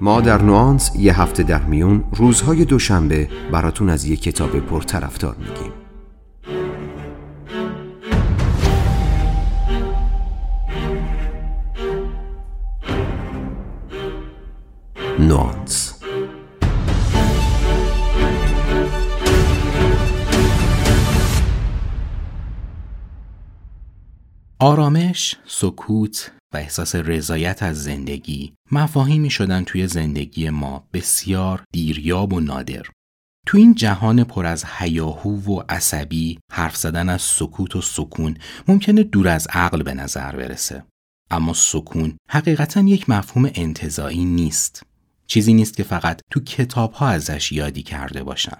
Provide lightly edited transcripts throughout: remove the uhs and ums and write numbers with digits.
ما در نوانس یه هفته در میون روزهای دوشنبه براتون از یه کتاب پرطرفدار میگیم. نوانس آرامش، سکوت و احساس رضایت از زندگی مفاهیمی شدن توی زندگی ما بسیار دیریاب و نادر. تو این جهان پر از هیاهو و عصبی، حرف زدن از سکوت و سکون ممکنه دور از عقل به نظر برسه. اما سکون حقیقتاً یک مفهوم انتزاعی نیست. چیزی نیست که فقط تو کتاب‌ها ازش یادی کرده باشن.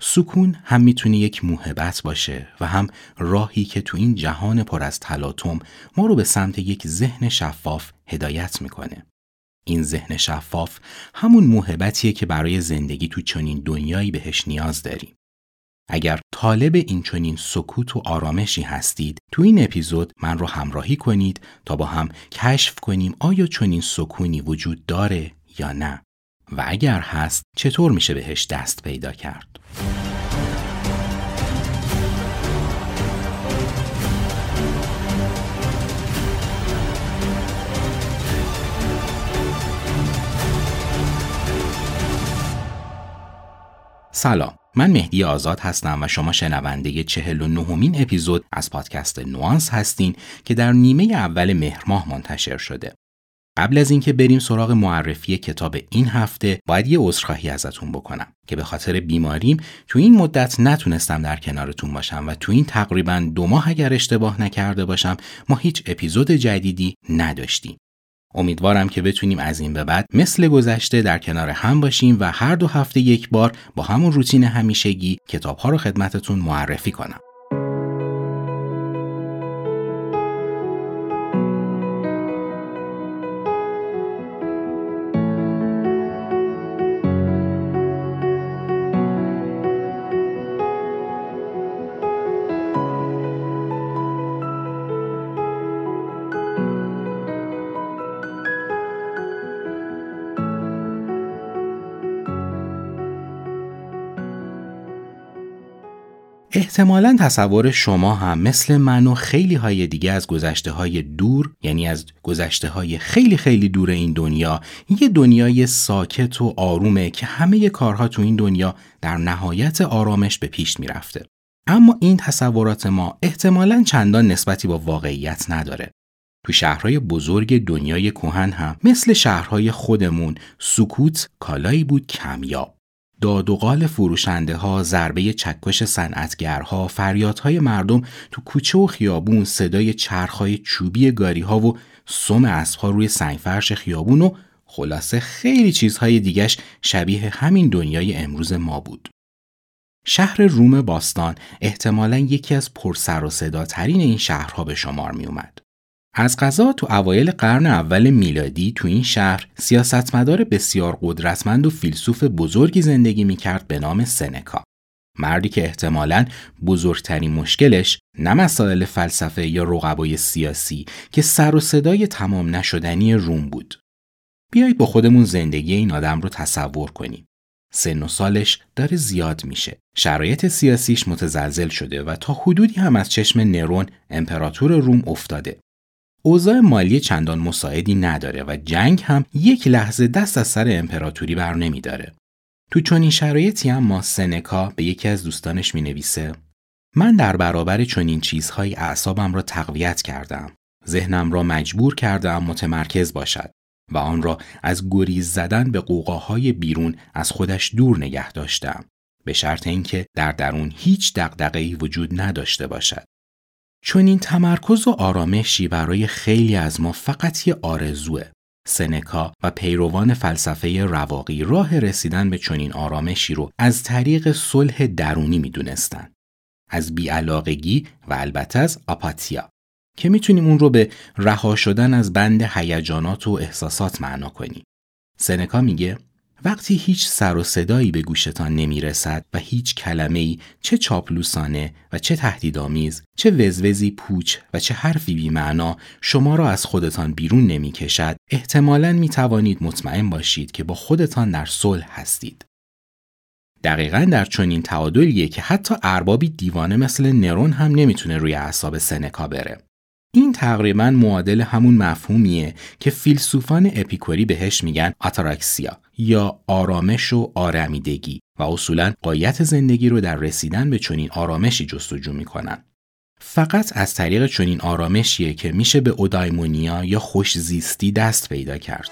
سکون هم میتونه یک موهبت باشه و هم راهی که تو این جهان پر از تلاطم ما رو به سمت یک ذهن شفاف هدایت میکنه. این ذهن شفاف همون موهبتیه که برای زندگی تو چنین دنیایی بهش نیاز داریم. اگر طالب این چنین سکوت و آرامشی هستید، تو این اپیزود من رو همراهی کنید تا با هم کشف کنیم آیا چنین سکونی وجود داره یا نه، و اگر هست چطور میشه بهش دست پیدا کرد. سلام، من مهدی آزاد هستم و شما شنونده 49مین اپیزود از پادکست نوانس هستین که در نیمه اول مهر ماه منتشر شده. قبل از اینکه بریم سراغ معرفی کتاب این هفته، باید یه عذرخواهی ازتون بکنم که به خاطر بیماریم تو این مدت نتونستم در کنارتون باشم و تو این تقریباً 2 ماه اگر اشتباه نکرده باشم ما هیچ اپیزود جدیدی نداشتیم. امیدوارم که بتونیم از این به بعد مثل گذشته در کنار هم باشیم و هر 2 هفته یک بار با همون روتین همیشگی کتاب‌ها رو خدمتتون معرفی کنم. احتمالاً تصور شما هم مثل من و خیلی های دیگه از گذشته های دور، یعنی از گذشته های خیلی خیلی دور این دنیا، یه دنیای ساکت و آرومه که همه کارها تو این دنیا در نهایت آرامش به پیش می رفته. اما این تصورات ما احتمالاً چندان نسبتی با واقعیت نداره. تو شهرهای بزرگ دنیای کهن هم مثل شهرهای خودمون سکوت کالایی بود کمیاب. دادوغال فروشنده ها، ضربه چکش صنعتگرها، فریادهای مردم تو کوچه و خیابون، صدای چرخهای چوبی گاری ها و سم اسب‌ها روی سنگفرش خیابون و خلاصه خیلی چیزهای دیگش شبیه همین دنیای امروز ما بود. شهر روم باستان احتمالاً یکی از پرسر و صداترین این شهرها به شمار می اومد. از قضا تو اوایل قرن اول میلادی تو این شهر سیاستمدار بسیار قدرتمند و فیلسوف بزرگی زندگی میکرد به نام سنکا. مردی که احتمالاً بزرگترین مشکلش نه مسائل فلسفه یا رقبای سیاسی که سر و صدای تمام نشدنی روم بود. بیایید با خودمون زندگی این آدم رو تصور کنیم. سن و سالش داره زیاد میشه. شرایط سیاسیش متزلزل شده و تا حدودی هم از چشم نیرون امپراتور روم افتاده. اوضاع مالی چندان مساعدی نداره و جنگ هم یک لحظه دست از سر امپراتوری بر نمی داره. تو چنین شرایطی هم ما سنکا به یکی از دوستانش می نویسه: من در برابر چنین چیزهای اعصابم را تقویت کردم، ذهنم را مجبور کردم متمرکز باشد و آن را از گریز زدن به قوقاهای بیرون از خودش دور نگه داشتم، به شرط اینکه در درون هیچ دغدغه‌ای وجود نداشته باشد. چون این تمرکز و آرامشی برای خیلی از ما فقط یه آرزوه. سنکا و پیروان فلسفه رواقی راه رسیدن به چنین آرامشی رو از طریق صلح درونی میدونستن، از بیعلاقگی و البته از آپاتیا، که میتونیم اون رو به رها شدن از بند هیجانات و احساسات معنا کنیم. سنکا میگه: وقتی هیچ سر و صدایی به گوشتان نمی رسد و هیچ کلمه‌ای، چه چاپلوسانه و چه تهدیدآمیز، چه وزوزی پوچ و چه حرفی بی‌معنا شما را از خودتان بیرون نمی کشد، احتمالاً می توانید مطمئن باشید که با خودتان در صلح هستید. دقیقاً در چنین تعادلیه که حتی اربابی دیوانه مثل نیرون هم نمیتونه روی اعصاب سنکا بره. این تقریباً معادل همون مفهومیه که فیلسوفان اپیکوری بهش میگن آتاراکسیا یا آرامش و آرمیدگی و اصولاً غایت زندگی رو در رسیدن به چنین آرامشی جستجو میکنن. فقط از طریق چنین آرامشیه که میشه به اودایمونیا یا خوشزیستی دست پیدا کرد.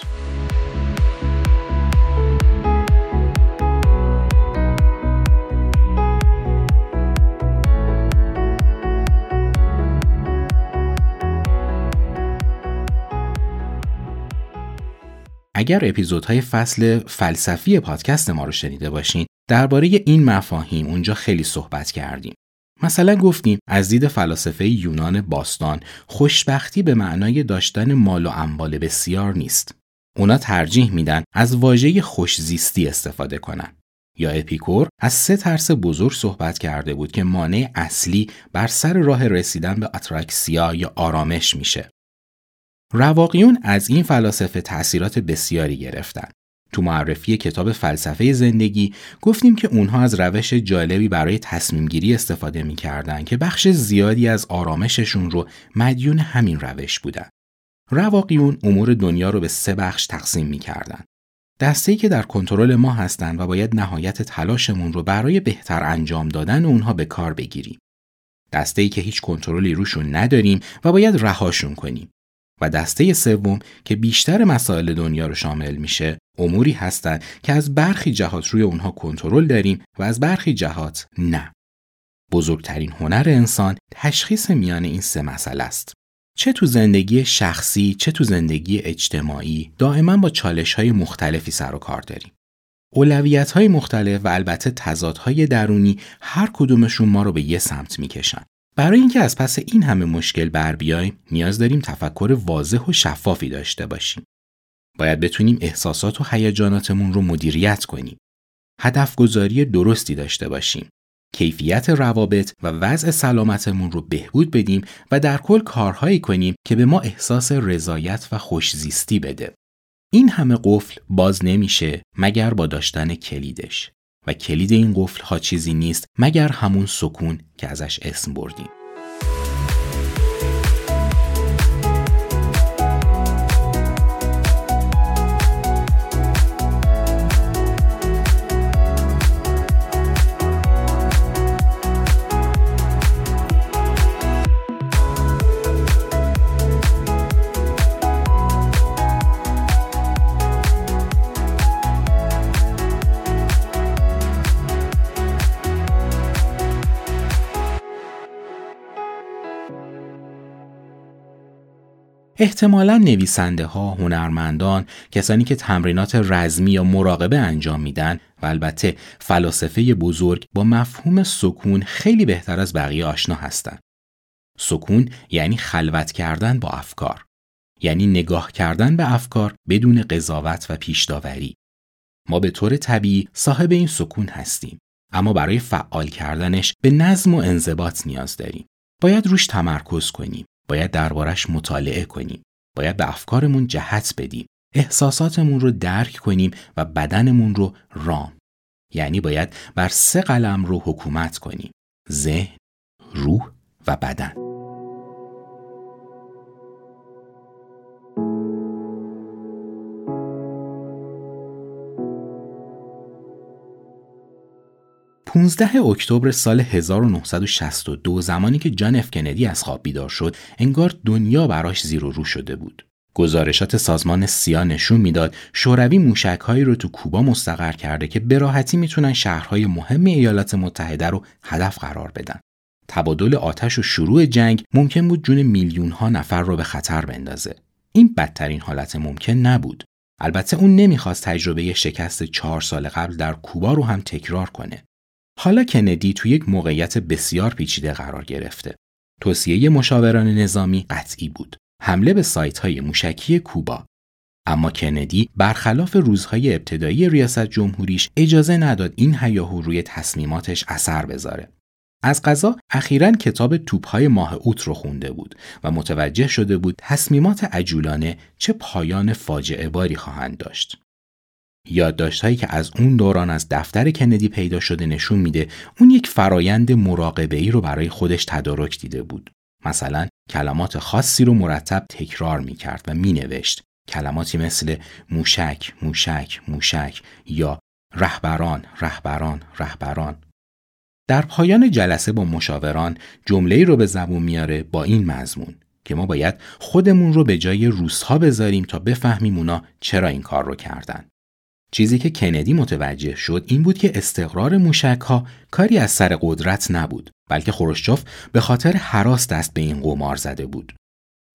اگر اپیزودهای فصل فلسفی پادکست ما رو شنیده باشین، درباره این مفاهیم اونجا خیلی صحبت کردیم. مثلا گفتیم از دید فلاسفه یونان باستان، خوشبختی به معنای داشتن مال و انبال بسیار نیست. اونا ترجیح میدن از واژه خوشزیستی استفاده کنن. یا اپیکور از 3 ترس بزرگ صحبت کرده بود که مانع اصلی بر سر راه رسیدن به آتاراکسیا یا آرامش میشه. رواقیون از این فلاسفه تأثیرات بسیاری گرفتن. تو معرفی کتاب فلسفه زندگی گفتیم که اونها از روش جالبی برای تصمیم گیری استفاده می کردن که بخش زیادی از آرامششون رو مدیون همین روش بودن. رواقیون امور دنیا رو به 3 بخش تقسیم می کردن. دسته‌ای که در کنترل ما هستن و باید نهایت تلاشمون رو برای بهتر انجام دادن اونها به کار بگیریم. دسته‌ای که هیچ کنترلی روشون نداریم و باید رهاشون کنیم. و دسته 3 که بیشتر مسائل دنیا رو شامل میشه، اموری هستند که از برخی جهات روی اونها کنترل داریم و از برخی جهات نه. بزرگترین هنر انسان تشخیص میان این 3 مسئله است. چه تو زندگی شخصی، چه تو زندگی اجتماعی، دائما با چالش‌های مختلفی سر و کار داریم. اولویت‌های مختلف و البته تضادهای درونی هر کدومشون ما رو به یه سمت میکشن. برای اینکه از پس این همه مشکل بر بیاییم، نیاز داریم تفکر واضح و شفافی داشته باشیم. باید بتونیم احساسات و هیجاناتمون رو مدیریت کنیم. هدفگذاری درستی داشته باشیم. کیفیت روابط و وضع سلامتمون رو بهبود بدیم و در کل کارهایی کنیم که به ما احساس رضایت و خوشزیستی بده. این همه قفل باز نمیشه مگر با داشتن کلیدش. و کلید این قفل‌ها چیزی نیست مگر همون سکون که ازش اسم بردیم. احتمالاً نویسنده ها، هنرمندان، کسانی که تمرینات رزمی یا مراقبه انجام میدن و البته فلاسفه بزرگ با مفهوم سکون خیلی بهتر از بقیه آشنا هستن. سکون یعنی خلوت کردن با افکار. یعنی نگاه کردن به افکار بدون قضاوت و پیش‌داوری. ما به طور طبیعی صاحب این سکون هستیم، اما برای فعال کردنش به نظم و انضباط نیاز داریم. باید روش تمرکز کنیم. باید دربارش مطالعه کنیم. باید به افکارمون جهت بدیم. احساساتمون رو درک کنیم و بدنمون رو رام. یعنی باید بر 3 قلم رو حکومت کنیم. ذهن، روح و بدن. پونزده اکتبر سال 1962 زمانی که جان اف کندی از خواب بیدار شد، انگار دنیا براش زیر و رو شده بود. گزارشات سازمان سیا نشون میداد شوروی موشک‌هایی رو تو کوبا مستقر کرده که به راحتی میتونن شهرهای مهم ایالات متحده رو هدف قرار بدن. تبادل آتش و شروع جنگ ممکن بود جون میلیون‌ها نفر رو به خطر بندازه. این بدترین حالت ممکن نبود. البته اون نمیخواست تجربه شکست 4 سال قبل در کوبا رو هم تکرار کنه. حالا کندی توی یک موقعیت بسیار پیچیده قرار گرفته. توصیه مشاوران نظامی قطعی بود. حمله به سایت‌های موشکی کوبا. اما کندی برخلاف روزهای ابتدایی ریاست جمهوریش اجازه نداد این هیاهو روی تصمیماتش اثر بذاره. از قضا اخیراً کتاب توپ‌های ماه اوت رو خونده بود و متوجه شده بود تصمیمات عجولانه چه پایان فاجعه باری خواهند داشت. یادداشت‌هایی که از اون دوران از دفتر کندی پیدا شده نشون میده اون یک فرایند مراقبه‌ای رو برای خودش تدارک دیده بود. مثلا کلمات خاصی رو مرتب تکرار می‌کرد و مینوشت. کلماتی مثل موشک، موشک، موشک یا رهبران، رهبران، رهبران. در پایان جلسه با مشاوران جمله‌ای رو به زبون میاره با این مضمون که ما باید خودمون رو به جای روس‌ها بذاریم تا بفهمیم اونا چرا این کار رو کردن. چیزی که کندی متوجه شد این بود که استقرار موشک‌ها کاری از سر قدرت نبود، بلکه خروشچاف به خاطر هراس دست به این قمار زده بود.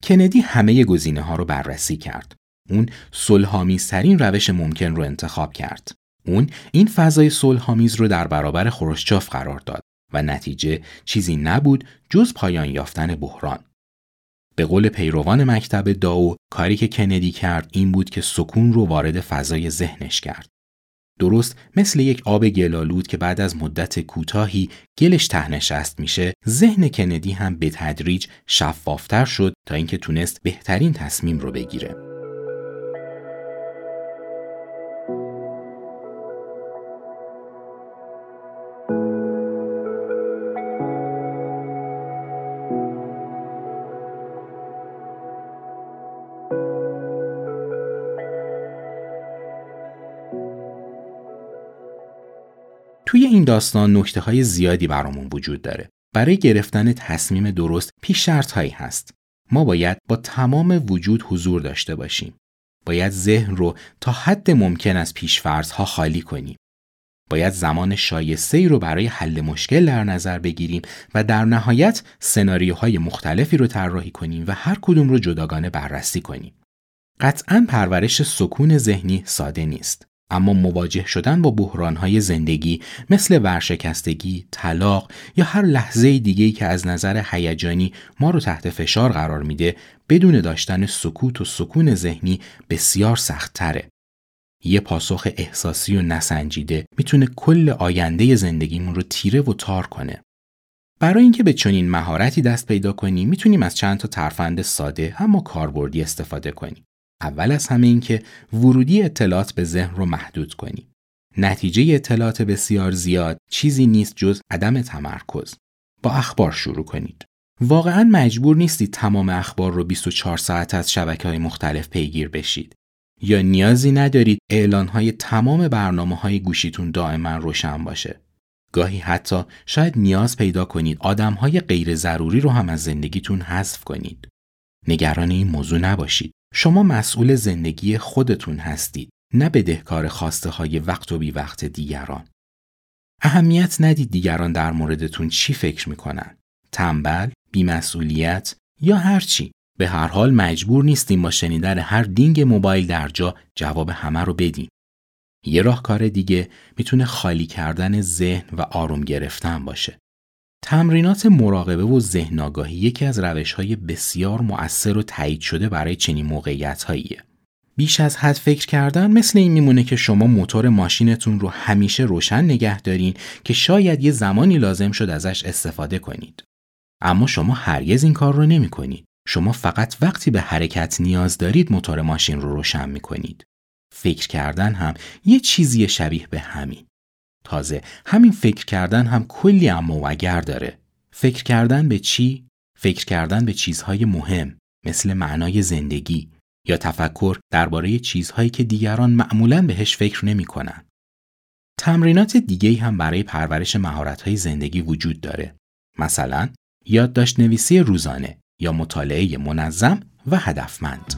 کندی همه گزینه‌ها رو بررسی کرد. اون صلح‌آمیزترین روش ممکن رو انتخاب کرد. اون این فضای صلح‌آمیز رو در برابر خروشچاف قرار داد و نتیجه چیزی نبود جز پایان یافتن بحران. به قول پیروان مکتب داو، کاری که کندی کرد این بود که سکون رو وارد فضای ذهنش کرد. درست مثل یک آب گلالود که بعد از مدت کوتاهی گلش ته‌نشست میشه، ذهن کندی هم به تدریج شفافتر شد تا اینکه تونست بهترین تصمیم رو بگیره. توی این داستان نکته‌های زیادی برامون وجود داره. برای گرفتن تصمیم درست پیش شرط‌هایی هست. ما باید با تمام وجود حضور داشته باشیم. باید ذهن رو تا حد ممکن از پیش‌فرض‌ها خالی کنیم. باید زمان شایسته‌ای رو برای حل مشکل در نظر بگیریم و در نهایت سناریوهای مختلفی رو طراحی کنیم و هر کدوم رو جداگانه بررسی کنیم. قطعاً پرورش سکون ذهنی ساده نیست. اما مواجه شدن با بحران‌های زندگی مثل ورشکستگی، طلاق یا هر لحظه دیگه‌ای که از نظر هیجانی ما رو تحت فشار قرار میده، بدون داشتن سکوت و سکون ذهنی بسیار سخت‌تره. یه پاسخ احساسی و نسنجیده میتونه کل آینده زندگیمون رو تیره و تار کنه. برای اینکه به چنین مهارتی دست پیدا کنیم، میتونیم از چند تا ترفند ساده اما کاربردی استفاده کنیم. اول از همه این که ورودی اطلاعات به ذهن رو محدود کنی. نتیجه اطلاعات بسیار زیاد چیزی نیست جز عدم تمرکز. با اخبار شروع کنید. واقعاً مجبور نیستید تمام اخبار رو 24 ساعت از شبکه‌های مختلف پیگیر بشید. یا نیازی ندارید اعلان‌های تمام برنامه‌های گوشیتون دائما روشن باشه. گاهی حتی شاید نیاز پیدا کنید آدم‌های غیر ضروری رو هم از زندگیتون حذف کنید. نگران این موضوع نباشید. شما مسئول زندگی خودتون هستید، نه بدهکار خواسته های وقت و بی وقت دیگران. اهمیت ندید دیگران در موردتون چی فکر میکنن. تنبل، بی‌مسئولیت یا هر چی. به هر حال مجبور نیستیم با شنیدن هر دینگ موبایل در جا جواب همه رو بدیم. یه راهکار دیگه میتونه خالی کردن ذهن و آروم گرفتن باشه. تمرینات مراقبه و ذهن آگاهی یکی از روش‌های بسیار مؤثر و تایید شده برای چنین موقعیت‌هاییه. بیش از حد فکر کردن مثل این میمونه که شما موتور ماشینتون رو همیشه روشن نگه دارین که شاید یه زمانی لازم شد ازش استفاده کنید. اما شما هرگز این کار رو نمی‌کنید. شما فقط وقتی به حرکت نیاز دارید موتور ماشین رو روشن می‌کنید. فکر کردن هم یه چیزی شبیه به همین. تازه همین فکر کردن هم کلی اما و اگر داره. فکر کردن به چی؟ فکر کردن به چیزهای مهم مثل معنای زندگی یا تفکر درباره چیزهایی که دیگران معمولاً بهش فکر نمی‌کنن. تمرینات دیگه‌ای هم برای پرورش مهارت‌های زندگی وجود داره. مثلا یادداشت نویسی روزانه یا مطالعه منظم و هدفمند.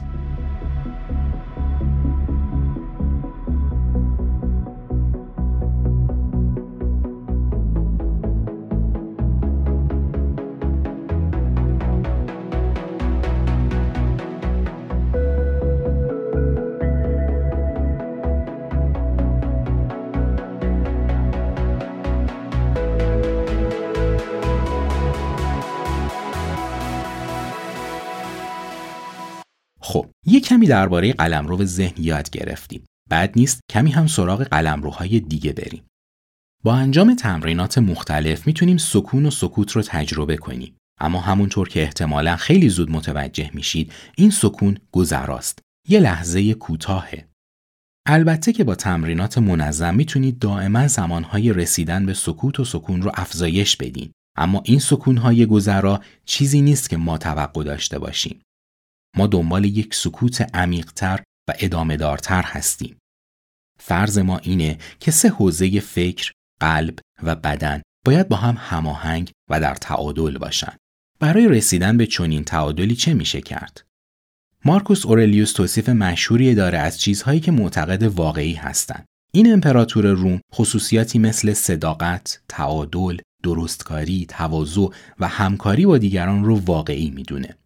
خب یه کمی درباره قلمرو ذهن یاد گرفتیم. بد نیست کمی هم سراغ قلمروهای دیگه بریم. با انجام تمرینات مختلف میتونیم سکون و سکوت رو تجربه کنیم. اما همونطور که احتمالاً خیلی زود متوجه میشید، این سکون گذراست. یه لحظه کوتاهه. البته که با تمرینات منظم میتونید دائما زمانهای رسیدن به سکوت و سکون رو افزایش بدین. اما این سکونهای گذرا چیزی نیست که ما توقع داشته باشیم. ما دنبال یک سکوت عمیق‌تر و ادامه‌دارتر هستیم. فرض ما اینه که سه حوزه فکر، قلب و بدن باید با هم هماهنگ و در تعادل باشن. برای رسیدن به چنین تعادلی چه میشه کرد؟ مارکوس اورلیوس توصیف مشهوری داره از چیزهایی که معتقد واقعی هستند. این امپراتور روم خصوصیاتی مثل صداقت، تعادل، درستکاری، تواضع و همکاری با دیگران رو واقعی میدونه.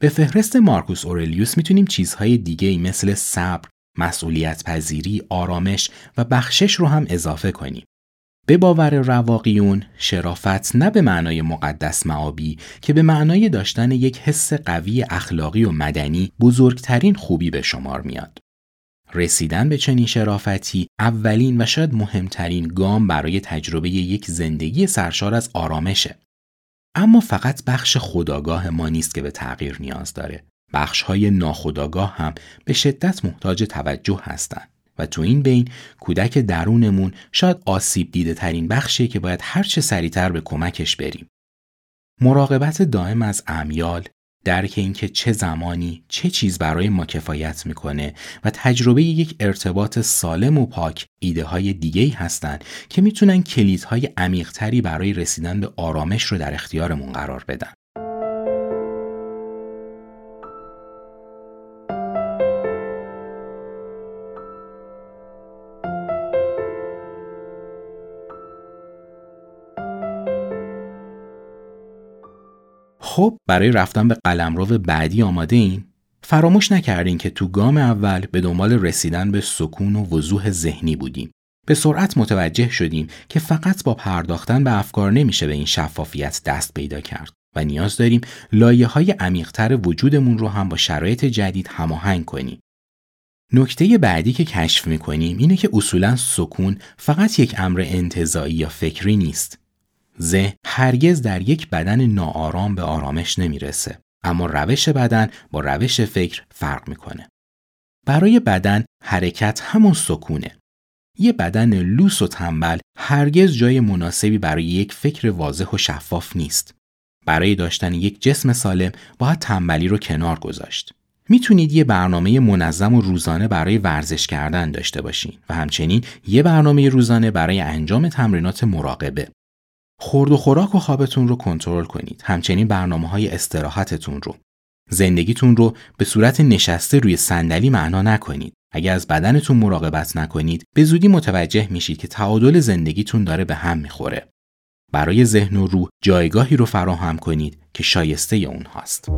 به فهرست مارکوس اورلیوس میتونیم چیزهای دیگه‌ای مثل صبر، مسئولیت پذیری، آرامش و بخشش رو هم اضافه کنیم. به باور رواقیون، شرافت نه به معنای مقدس معابی که به معنای داشتن یک حس قوی اخلاقی و مدنی بزرگترین خوبی به شمار میاد. رسیدن به چنین شرافتی اولین و شاید مهمترین گام برای تجربه یک زندگی سرشار از آرامشه. اما فقط بخش خودآگاه ما نیست که به تغییر نیاز داره. بخش‌های ناخودآگاه هم به شدت محتاج توجه هستند و تو این بین کودک درونمون شاید آسیب دیده ترین بخشیه که باید هر چه سریعتر به کمکش بریم. مراقبت دائم از امیال، درک اینکه چه زمانی چه چیز برای ما کفایت میکنه و تجربه یک ارتباط سالم و پاک ایده های دیگه‌ای هستن که میتونن کلیدهای عمیق‌تری برای رسیدن به آرامش رو در اختیارمون قرار بدن. خب برای رفتن به قلمرو بعدی آماده این؟ فراموش نکردین که تو گام اول به دنبال رسیدن به سکون و وضوح ذهنی بودیم. به سرعت متوجه شدیم که فقط با پرداختن به افکار نمیشه به این شفافیت دست پیدا کرد و نیاز داریم لایه‌های عمیق‌تر وجودمون رو هم با شرایط جدید هماهنگ کنیم. نکته بعدی که کشف می‌کنیم اینه که اصولاً سکون فقط یک امر انتزاعی یا فکری نیست. ذهن هرگز در یک بدن ناآرام به آرامش نمیرسه، اما روش بدن با روش فکر فرق میکنه. برای بدن حرکت همون سکونه. یه بدن لوس و تنبل هرگز جای مناسبی برای یک فکر واضح و شفاف نیست. برای داشتن یک جسم سالم باید تنبلی رو کنار گذاشت. میتونید یه برنامه منظم و روزانه برای ورزش کردن داشته باشین و همچنین یه برنامه روزانه برای انجام تمرینات مراقبه. خورد و خوراک و خوابتون رو کنترل کنید. همچنین برنامه‌های استراحتتون رو. زندگیتون رو به صورت نشسته روی صندلی معنا نکنید. اگر از بدنتون مراقبت نکنید، به زودی متوجه میشید که تعادل زندگیتون داره به هم میخوره. برای ذهن و روح جایگاهی رو فراهم کنید که شایسته اون هاست.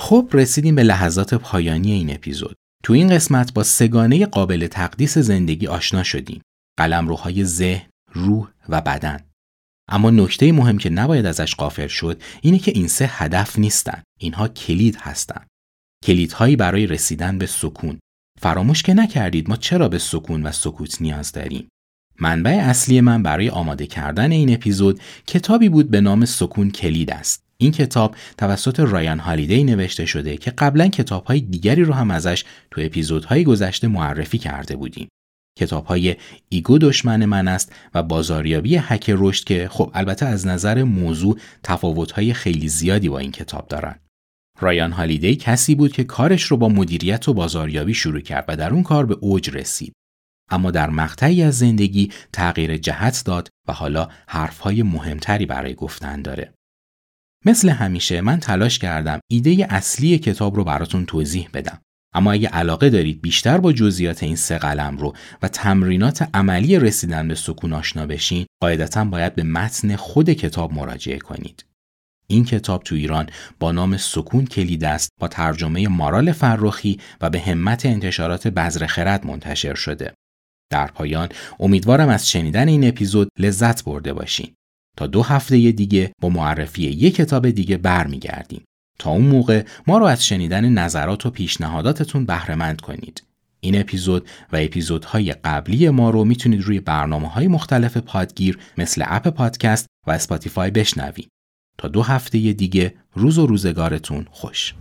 خب رسیدیم به لحظات پایانی این اپیزود. تو این قسمت با سگانه قابل تقدیس زندگی آشنا شدیم. قلمروهای ذهن، روح و بدن. اما نکته مهم که نباید ازش غافل شد اینه که این سه هدف نیستن. اینها کلید هستن. کلیدهایی برای رسیدن به سکون. فراموش که نکردید ما چرا به سکون و سکوت نیاز داریم. منبع اصلی من برای آماده کردن این اپیزود کتابی بود به نام سکون کلید است. این کتاب توسط رایان هالیدی نوشته شده که قبلا کتاب‌های دیگری رو هم ازش تو اپیزودهای گذشته معرفی کرده بودیم. کتاب‌های ایگو دشمن من است و بازاریابی هک رشد که خب البته از نظر موضوع تفاوت‌های خیلی زیادی با این کتاب دارن. رایان هالیدی کسی بود که کارش رو با مدیریت و بازاریابی شروع کرد و در اون کار به اوج رسید. اما در مقطعی از زندگی تغییر جهت داد و حالا حرف‌های مهمتری برای گفتن داره. مثل همیشه من تلاش کردم ایده اصلی کتاب رو براتون توضیح بدم. اما اگه علاقه دارید بیشتر با جزئیات این سه قلم رو و تمرینات عملی رسیدن به سکون آشنا بشین، قاعدتاً باید به متن خود کتاب مراجعه کنید. این کتاب تو ایران با نام سکون کلید است با ترجمه مارال فروخی و به همت انتشارات بذرخرد منتشر شده. در پایان امیدوارم از شنیدن این اپیزود لذت برده باشین. تا 2 هفته دیگه با معرفی یک کتاب دیگه برمیگردیم. تا اون موقع ما رو از شنیدن نظرات و پیشنهاداتتون بهره‌مند کنید. این اپیزود و اپیزودهای قبلی ما رو میتونید روی برنامه‌های مختلف پادگیر مثل اپ پادکست و اسپاتیفای بشنوید. تا 2 هفته دیگه روز و روزگارتون خوش.